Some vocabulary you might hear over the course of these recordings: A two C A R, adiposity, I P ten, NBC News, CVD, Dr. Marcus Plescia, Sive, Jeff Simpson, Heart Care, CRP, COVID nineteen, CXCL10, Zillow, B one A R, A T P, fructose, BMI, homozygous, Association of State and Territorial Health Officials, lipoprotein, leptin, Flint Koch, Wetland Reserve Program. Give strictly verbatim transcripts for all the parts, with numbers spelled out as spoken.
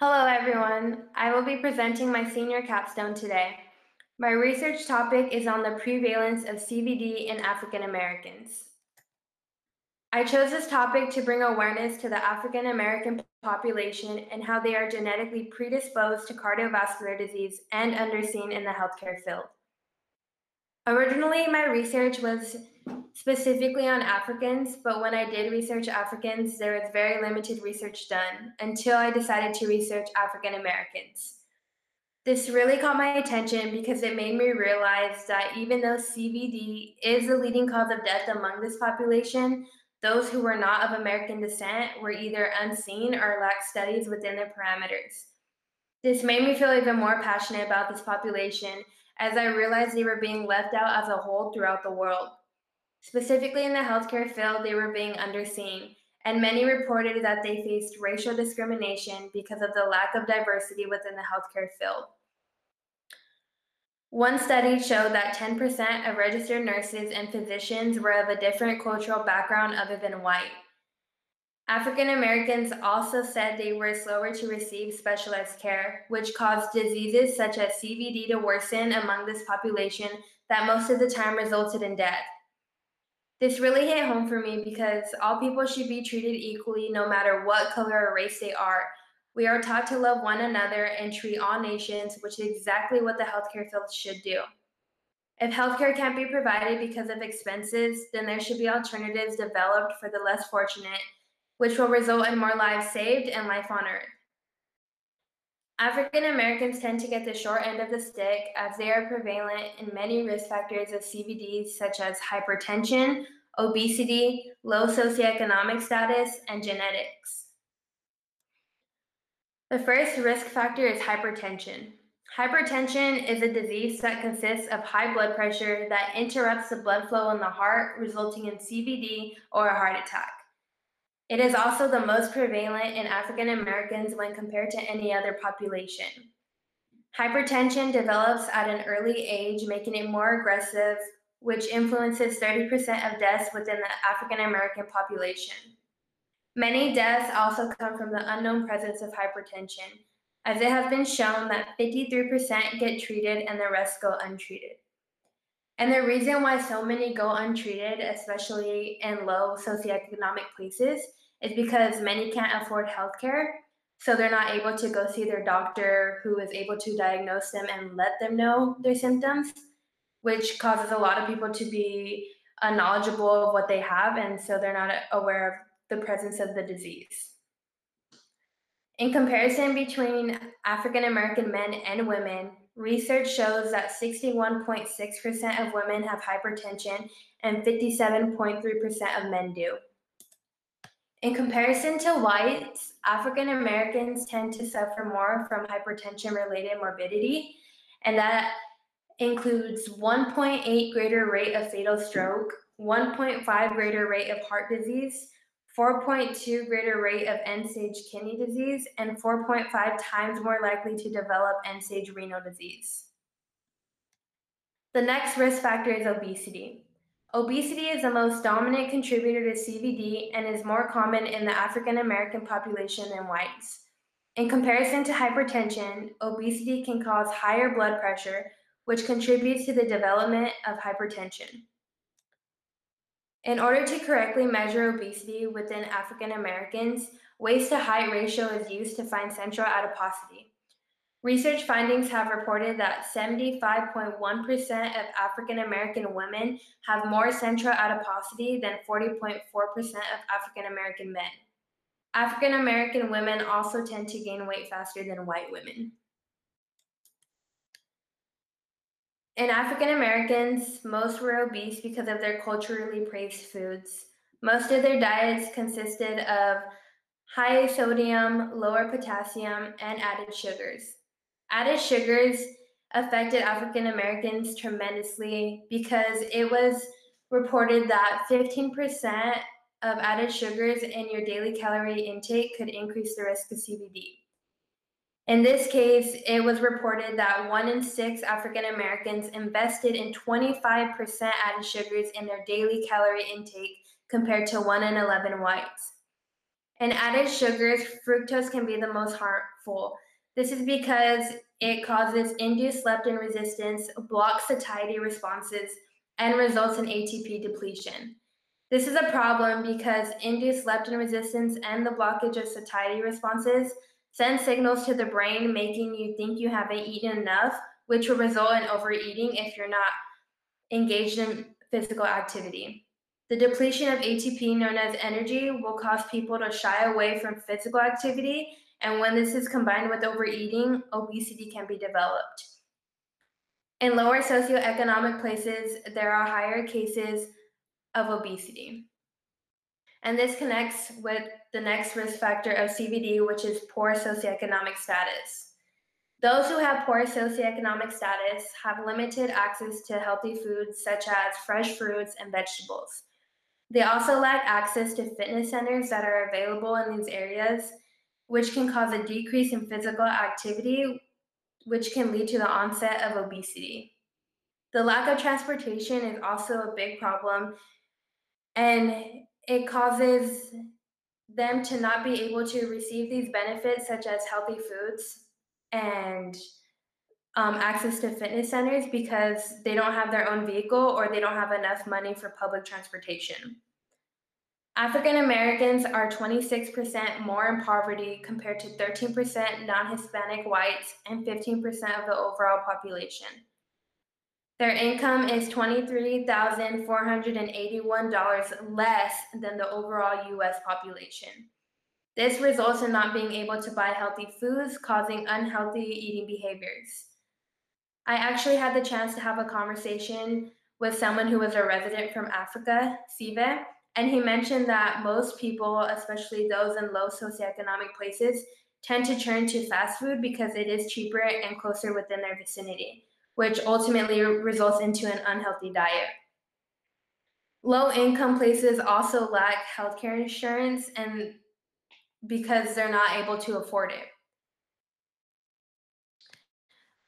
Hello everyone, I will be presenting my senior capstone today. My research topic is on the prevalence of C V D in African Americans. I chose this topic to bring awareness to the African American population and how they are genetically predisposed to cardiovascular disease and underseen in the healthcare field. Originally, my research was specifically on Africans, but when I did research Africans, there was very limited research done until I decided to research African Americans. This really caught my attention because it made me realize that even though C V D is the leading cause of death among this population, those who were not of American descent were either unseen or lacked studies within their parameters. This made me feel even more passionate about this population as I realized they were being left out as a whole throughout the world. Specifically in the healthcare field, they were being underseen, and many reported that they faced racial discrimination because of the lack of diversity within the healthcare field. One study showed that ten percent of registered nurses and physicians were of a different cultural background other than white. African Americans also said they were slower to receive specialized care, which caused diseases such as C V D to worsen among this population that most of the time resulted in death. This really hit home for me because all people should be treated equally no matter what color or race they are. We are taught to love one another and treat all nations, which is exactly what the healthcare field should do. If healthcare can't be provided because of expenses, then there should be alternatives developed for the less fortunate, which will result in more lives saved and life on earth. African Americans tend to get the short end of the stick as they are prevalent in many risk factors of C V D such as hypertension, obesity, low socioeconomic status, and genetics. The first risk factor is hypertension. Hypertension is a disease that consists of high blood pressure that interrupts the blood flow in the heart, resulting in C V D or a heart attack. It is also the most prevalent in African Americans when compared to any other population. Hypertension develops at an early age, making it more aggressive, which influences thirty percent of deaths within the African American population. Many deaths also come from the unknown presence of hypertension, as it has been shown that fifty-three percent get treated and the rest go untreated. And the reason why so many go untreated, especially in low socioeconomic places, is because many can't afford healthcare, so they're not able to go see their doctor who is able to diagnose them and let them know their symptoms, which causes a lot of people to be unknowledgeable of what they have, and so they're not aware of the presence of the disease. In comparison between African American men and women, research shows that sixty-one point six percent of women have hypertension and fifty-seven point three percent of men do. In comparison to whites, African Americans tend to suffer more from hypertension-related morbidity, and that includes one point eight greater rate of fatal stroke, one point five greater rate of heart disease, four point two greater rate of end-stage kidney disease, and four point five times more likely to develop end-stage renal disease. The next risk factor is obesity. Obesity is the most dominant contributor to C V D and is more common in the African American population than whites. In comparison to hypertension, obesity can cause higher blood pressure, which contributes to the development of hypertension. In order to correctly measure obesity within African Americans, waist-to-height ratio is used to find central adiposity. Research findings have reported that seventy-five point one percent of African American women have more central adiposity than forty point four percent of African American men. African American women also tend to gain weight faster than white women. In African Americans, most were obese because of their culturally praised foods. Most of their diets consisted of high sodium, lower potassium, and added sugars. Added sugars affected African Americans tremendously because it was reported that fifteen percent of added sugars in your daily calorie intake could increase the risk of C V D. In this case, it was reported that one in six African Americans invested in twenty-five percent added sugars in their daily calorie intake compared to one in eleven whites. and added sugars, fructose can be the most harmful. This is because it causes induced leptin resistance, blocks satiety responses, and results in A T P depletion. This is a problem because induced leptin resistance and the blockage of satiety responses send signals to the brain making you think you haven't eaten enough, which will result in overeating if you're not engaged in physical activity. The depletion of A T P, known as energy, will cause people to shy away from physical activity, and when this is combined with overeating, obesity can be developed. In lower socioeconomic places, there are higher cases of obesity. And this connects with the next risk factor of C V D, which is poor socioeconomic status. Those who have poor socioeconomic status have limited access to healthy foods such as fresh fruits and vegetables. They also lack access to fitness centers that are available in these areas, which can cause a decrease in physical activity, which can lead to the onset of obesity. The lack of transportation is also a big problem, and it causes them to not be able to receive these benefits such as healthy foods and um, access to fitness centers because they don't have their own vehicle or they don't have enough money for public transportation. African Americans are twenty-six percent more in poverty compared to thirteen percent non-Hispanic whites and fifteen percent of the overall population. Their income is twenty-three thousand four hundred eighty-one dollars less than the overall U S population. This results in not being able to buy healthy foods, causing unhealthy eating behaviors. I actually had the chance to have a conversation with someone who was a resident from Africa, Sive, and he mentioned that most people, especially those in low socioeconomic places, tend to turn to fast food because it is cheaper and closer within their vicinity, which ultimately results into an unhealthy diet. Low-income places also lack healthcare insurance and because they're not able to afford it.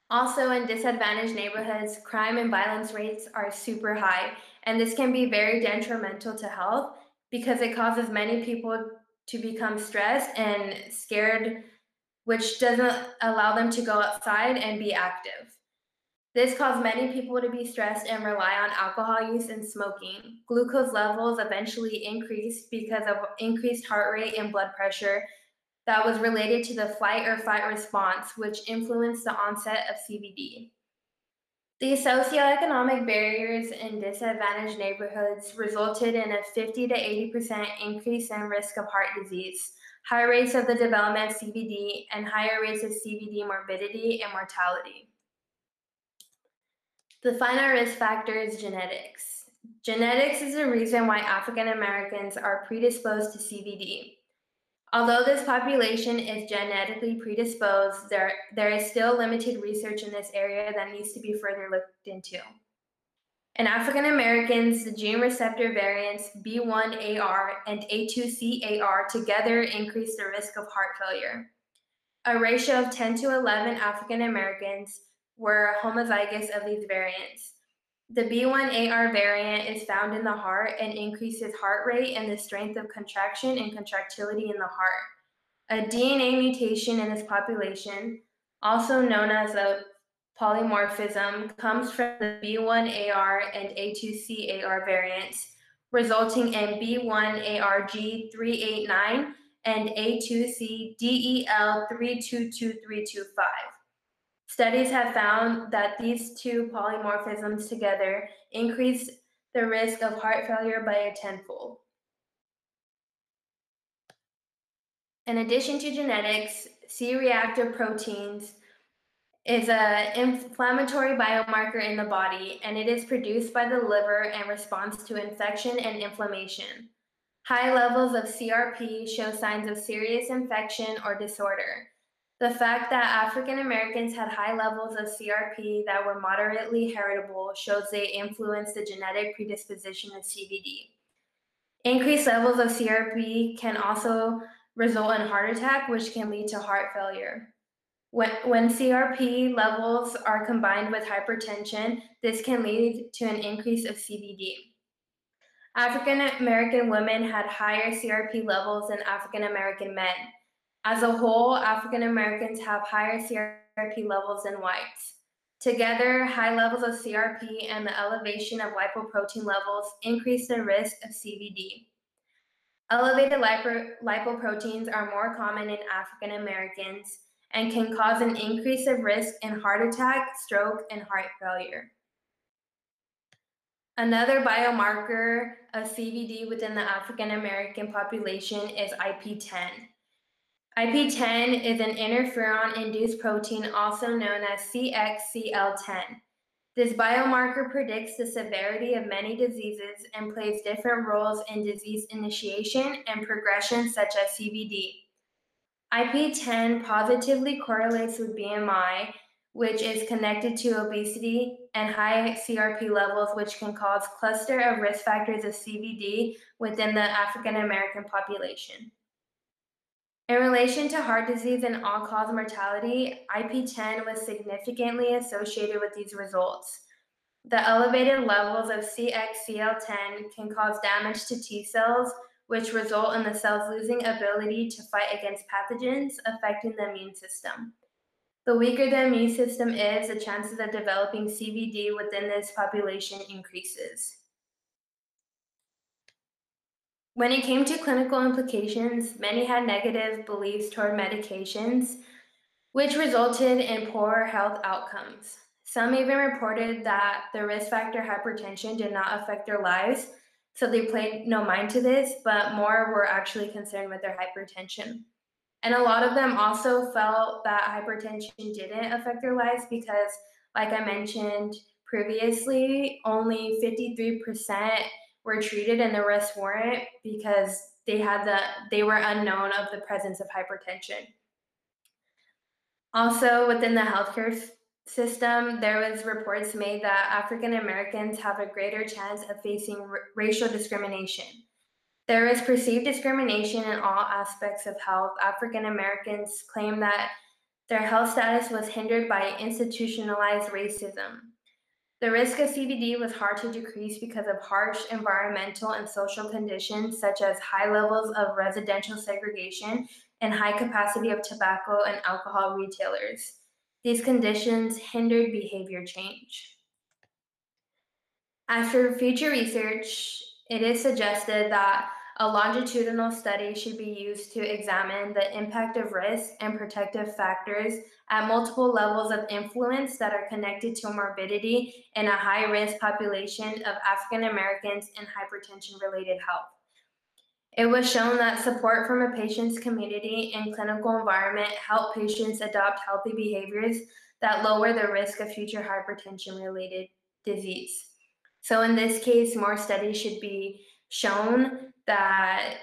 Also, in disadvantaged neighborhoods, crime and violence rates are super high, and this can be very detrimental to health because it causes many people to become stressed and scared, which doesn't allow them to go outside and be active. This caused many people to be stressed and rely on alcohol use and smoking. Glucose levels eventually increased because of increased heart rate and blood pressure that was related to the flight or fight response, which influenced the onset of C V D. These socioeconomic barriers in disadvantaged neighborhoods resulted in a fifty to eighty percent increase in risk of heart disease, high rates of the development of C V D, and higher rates of C V D morbidity and mortality. The final risk factor is genetics. Genetics is the reason why African Americans are predisposed to C V D. Although this population is genetically predisposed, there, there is still limited research in this area that needs to be further looked into. In African Americans, the gene receptor variants B one A R and A two C A R together increase the risk of heart failure. A ratio of ten to eleven African Americans were homozygous of these variants. The B one A R variant is found in the heart and increases heart rate and the strength of contraction and contractility in the heart. A D N A mutation in this population, also known as a polymorphism, comes from the B one A R and A two C A R variants, resulting in B one A R G three eight nine and A two C D E L three two two three two five. Studies have found that these two polymorphisms together increase the risk of heart failure by a tenfold. In addition to genetics, C reactive proteins is an inflammatory biomarker in the body, and it is produced by the liver in response to infection and inflammation. High levels of C R P show signs of serious infection or disorder. The fact that African Americans had high levels of C R P that were moderately heritable shows they influenced the genetic predisposition of C V D. Increased levels of C R P can also result in heart attack, which can lead to heart failure. When, when C R P levels are combined with hypertension, this can lead to an increase of C V D. African American women had higher C R P levels than African American men. As a whole, African Americans have higher C R P levels than whites. Together, high levels of C R P and the elevation of lipoprotein levels increase the risk of C V D. Elevated lipo lipoproteins are more common in African Americans and can cause an increase of risk in heart attack, stroke, and heart failure. Another biomarker of C V D within the African American population is I P ten. I P ten is an interferon-induced protein, also known as C X C L ten. This biomarker predicts the severity of many diseases and plays different roles in disease initiation and progression, such as C V D. I P ten positively correlates with B M I, which is connected to obesity, and high C R P levels, which can cause cluster of risk factors of C V D within the African American population. In relation to heart disease and all-cause mortality, I P ten was significantly associated with these results. The elevated levels of C X C L ten can cause damage to T cells, which result in the cells losing ability to fight against pathogens, affecting the immune system. The weaker the immune system is, the chances of developing C V D within this population increases. When it came to clinical implications, many had negative beliefs toward medications, which resulted in poor health outcomes. Some even reported that the risk factor hypertension did not affect their lives, so they paid no mind to this, but more were actually concerned with their hypertension. And a lot of them also felt that hypertension didn't affect their lives because, like I mentioned previously, only fifty-three percent were treated in the arrest warrant because they had the they were unknown of the presence of hypertension. Also, within the healthcare system, there was reports made that African Americans have a greater chance of facing r racial discrimination. There is perceived discrimination in all aspects of health. African Americans claim that their health status was hindered by institutionalized racism. The risk of C V D was hard to decrease because of harsh environmental and social conditions, such as high levels of residential segregation and high capacity of tobacco and alcohol retailers. These conditions hindered behavior change. As for future research, it is suggested that a longitudinal study should be used to examine the impact of risk and protective factors at multiple levels of influence that are connected to morbidity in a high-risk population of African Americans and hypertension-related health. It was shown that support from a patient's community and clinical environment help patients adopt healthy behaviors that lower the risk of future hypertension-related disease. So in this case, more studies should be shown that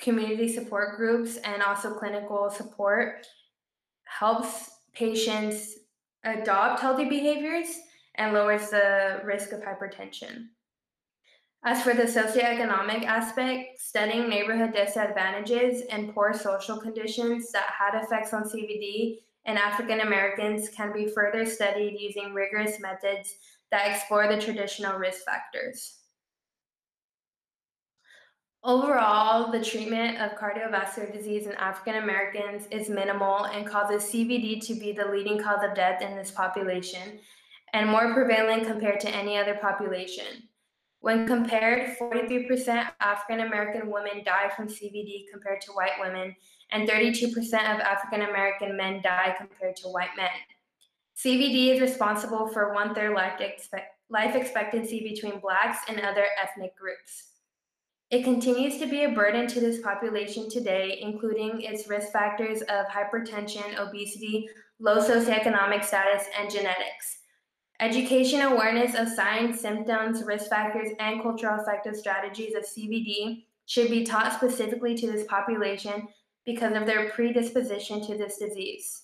community support groups and also clinical support helps patients adopt healthy behaviors and lowers the risk of hypertension. As for the socioeconomic aspect, studying neighborhood disadvantages and poor social conditions that had effects on C V D in African Americans can be further studied using rigorous methods that explore the traditional risk factors. Overall, the treatment of cardiovascular disease in African Americans is minimal and causes C V D to be the leading cause of death in this population and more prevalent compared to any other population. When compared, forty-three percent of African American women die from C V D compared to white women, and thirty-two percent of African American men die compared to white men. C V D is responsible for one-third life, expect life expectancy between Blacks and other ethnic groups. It continues to be a burden to this population today, including its risk factors of hypertension, obesity, low socioeconomic status, and genetics. Education awareness of signs, symptoms, risk factors, and cultural effective strategies of C V D should be taught specifically to this population because of their predisposition to this disease.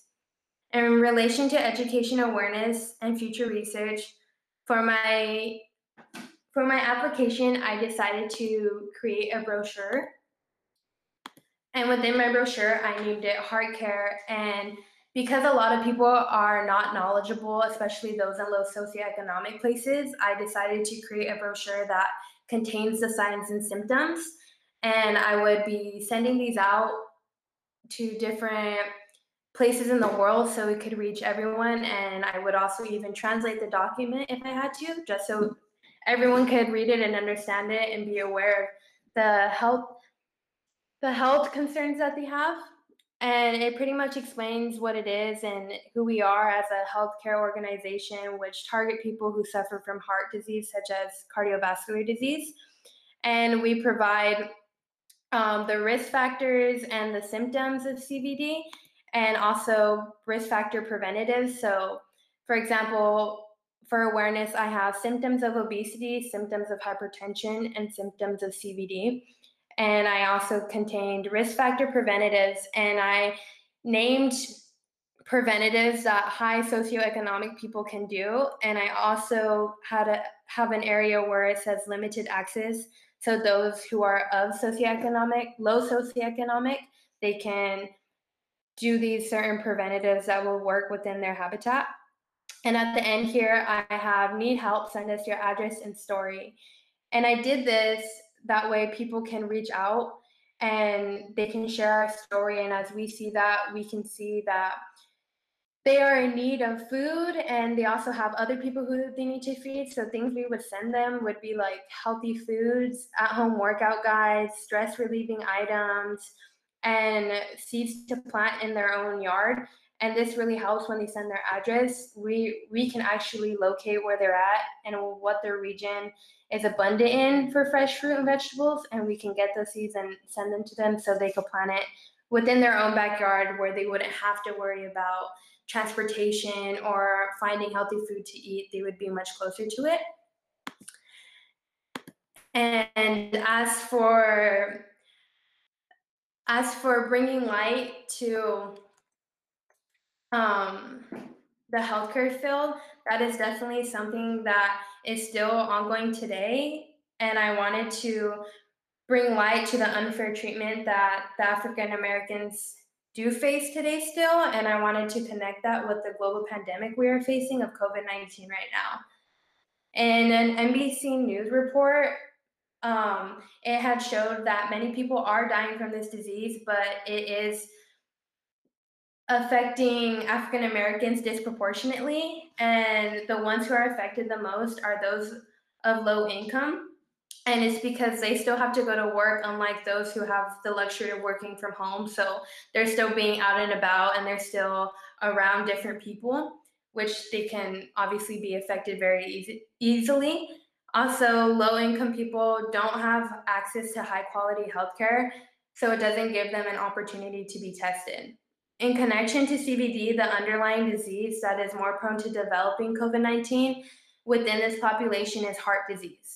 In relation to education awareness and future research, for my For my application, I decided to create a brochure. And within my brochure, I named it Heart Care. And because a lot of people are not knowledgeable, especially those in low socioeconomic places, I decided to create a brochure that contains the signs and symptoms. And I would be sending these out to different places in the world so we could reach everyone. And I would also even translate the document if I had to, just so everyone could read it and understand it and be aware of the health, the health concerns that they have. And it pretty much explains what it is and who we are as a healthcare organization, which target people who suffer from heart disease, such as cardiovascular disease. And we provide um, the risk factors and the symptoms of C V D, and also risk factor preventatives. So, for example, for awareness, I have symptoms of obesity, symptoms of hypertension, and symptoms of C V D. And I also contained risk factor preventatives, and I named preventatives that high socioeconomic people can do. And I also had a, have an area where it says limited access. So those who are of socioeconomic, low socioeconomic, they can do these certain preventatives that will work within their habitat. And at the end here, I have need help, send us your address and story. And I did this that way people can reach out and they can share our story. And as we see that, we can see that they are in need of food, and they also have other people who they need to feed. So things we would send them would be like healthy foods, at-home workout guides, stress relieving items, and seeds to plant in their own yard. And this really helps when they send their address. We, we can actually locate where they're at and what their region is abundant in for fresh fruit and vegetables, and we can get those seeds and send them to them so they can plant it within their own backyard, where they wouldn't have to worry about transportation or finding healthy food to eat. They would be much closer to it. And as for, as for bringing light to Um, the healthcare field, that is definitely something that is still ongoing today. And I wanted to bring light to the unfair treatment that the African Americans do face today still. And I wanted to connect that with the global pandemic we are facing of COVID nineteen right now. In an N B C News report, um, it had showed that many people are dying from this disease, but it is affecting African Americans disproportionately, and the ones who are affected the most are those of low income. And it's because they still have to go to work, unlike those who have the luxury of working from home. So they're still being out and about, and they're still around different people, which they can obviously be affected very easy, easily. Also, low income people don't have access to high quality healthcare, so it doesn't give them an opportunity to be tested. In connection to C V D, the underlying disease that is more prone to developing COVID nineteen within this population is heart disease.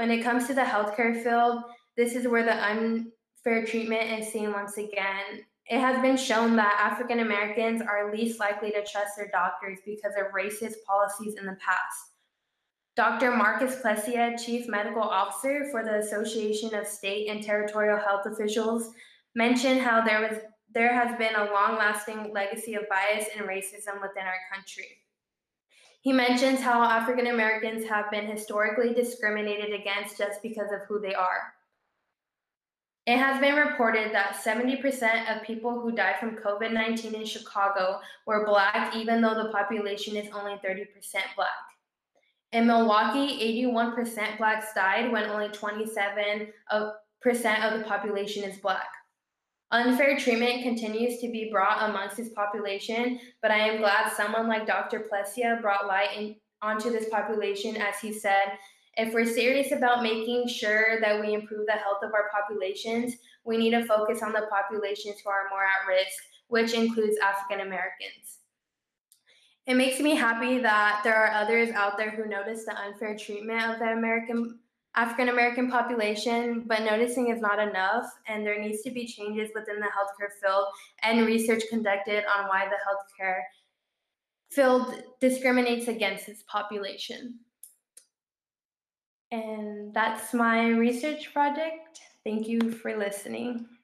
When it comes to the healthcare field, this is where the unfair treatment is seen once again. It has been shown that African Americans are least likely to trust their doctors because of racist policies in the past. Doctor Marcus Plescia, Chief Medical Officer for the Association of State and Territorial Health Officials, mentioned how there was There has been a long-lasting legacy of bias and racism within our country. He mentions how African Americans have been historically discriminated against just because of who they are. It has been reported that seventy percent of people who die from COVID nineteen in Chicago were Black, even though the population is only thirty percent Black. In Milwaukee, eighty-one percent Blacks died when only twenty-seven percent of the population is Black. Unfair treatment continues to be brought amongst this population, but I am glad someone like Doctor Plescia brought light in, onto this population, as he said, if we're serious about making sure that we improve the health of our populations, we need to focus on the populations who are more at risk, which includes African Americans. It makes me happy that there are others out there who notice the unfair treatment of the American African American population, but noticing is not enough, and there needs to be changes within the healthcare field and research conducted on why the healthcare field discriminates against this population. And that's my research project. Thank you for listening.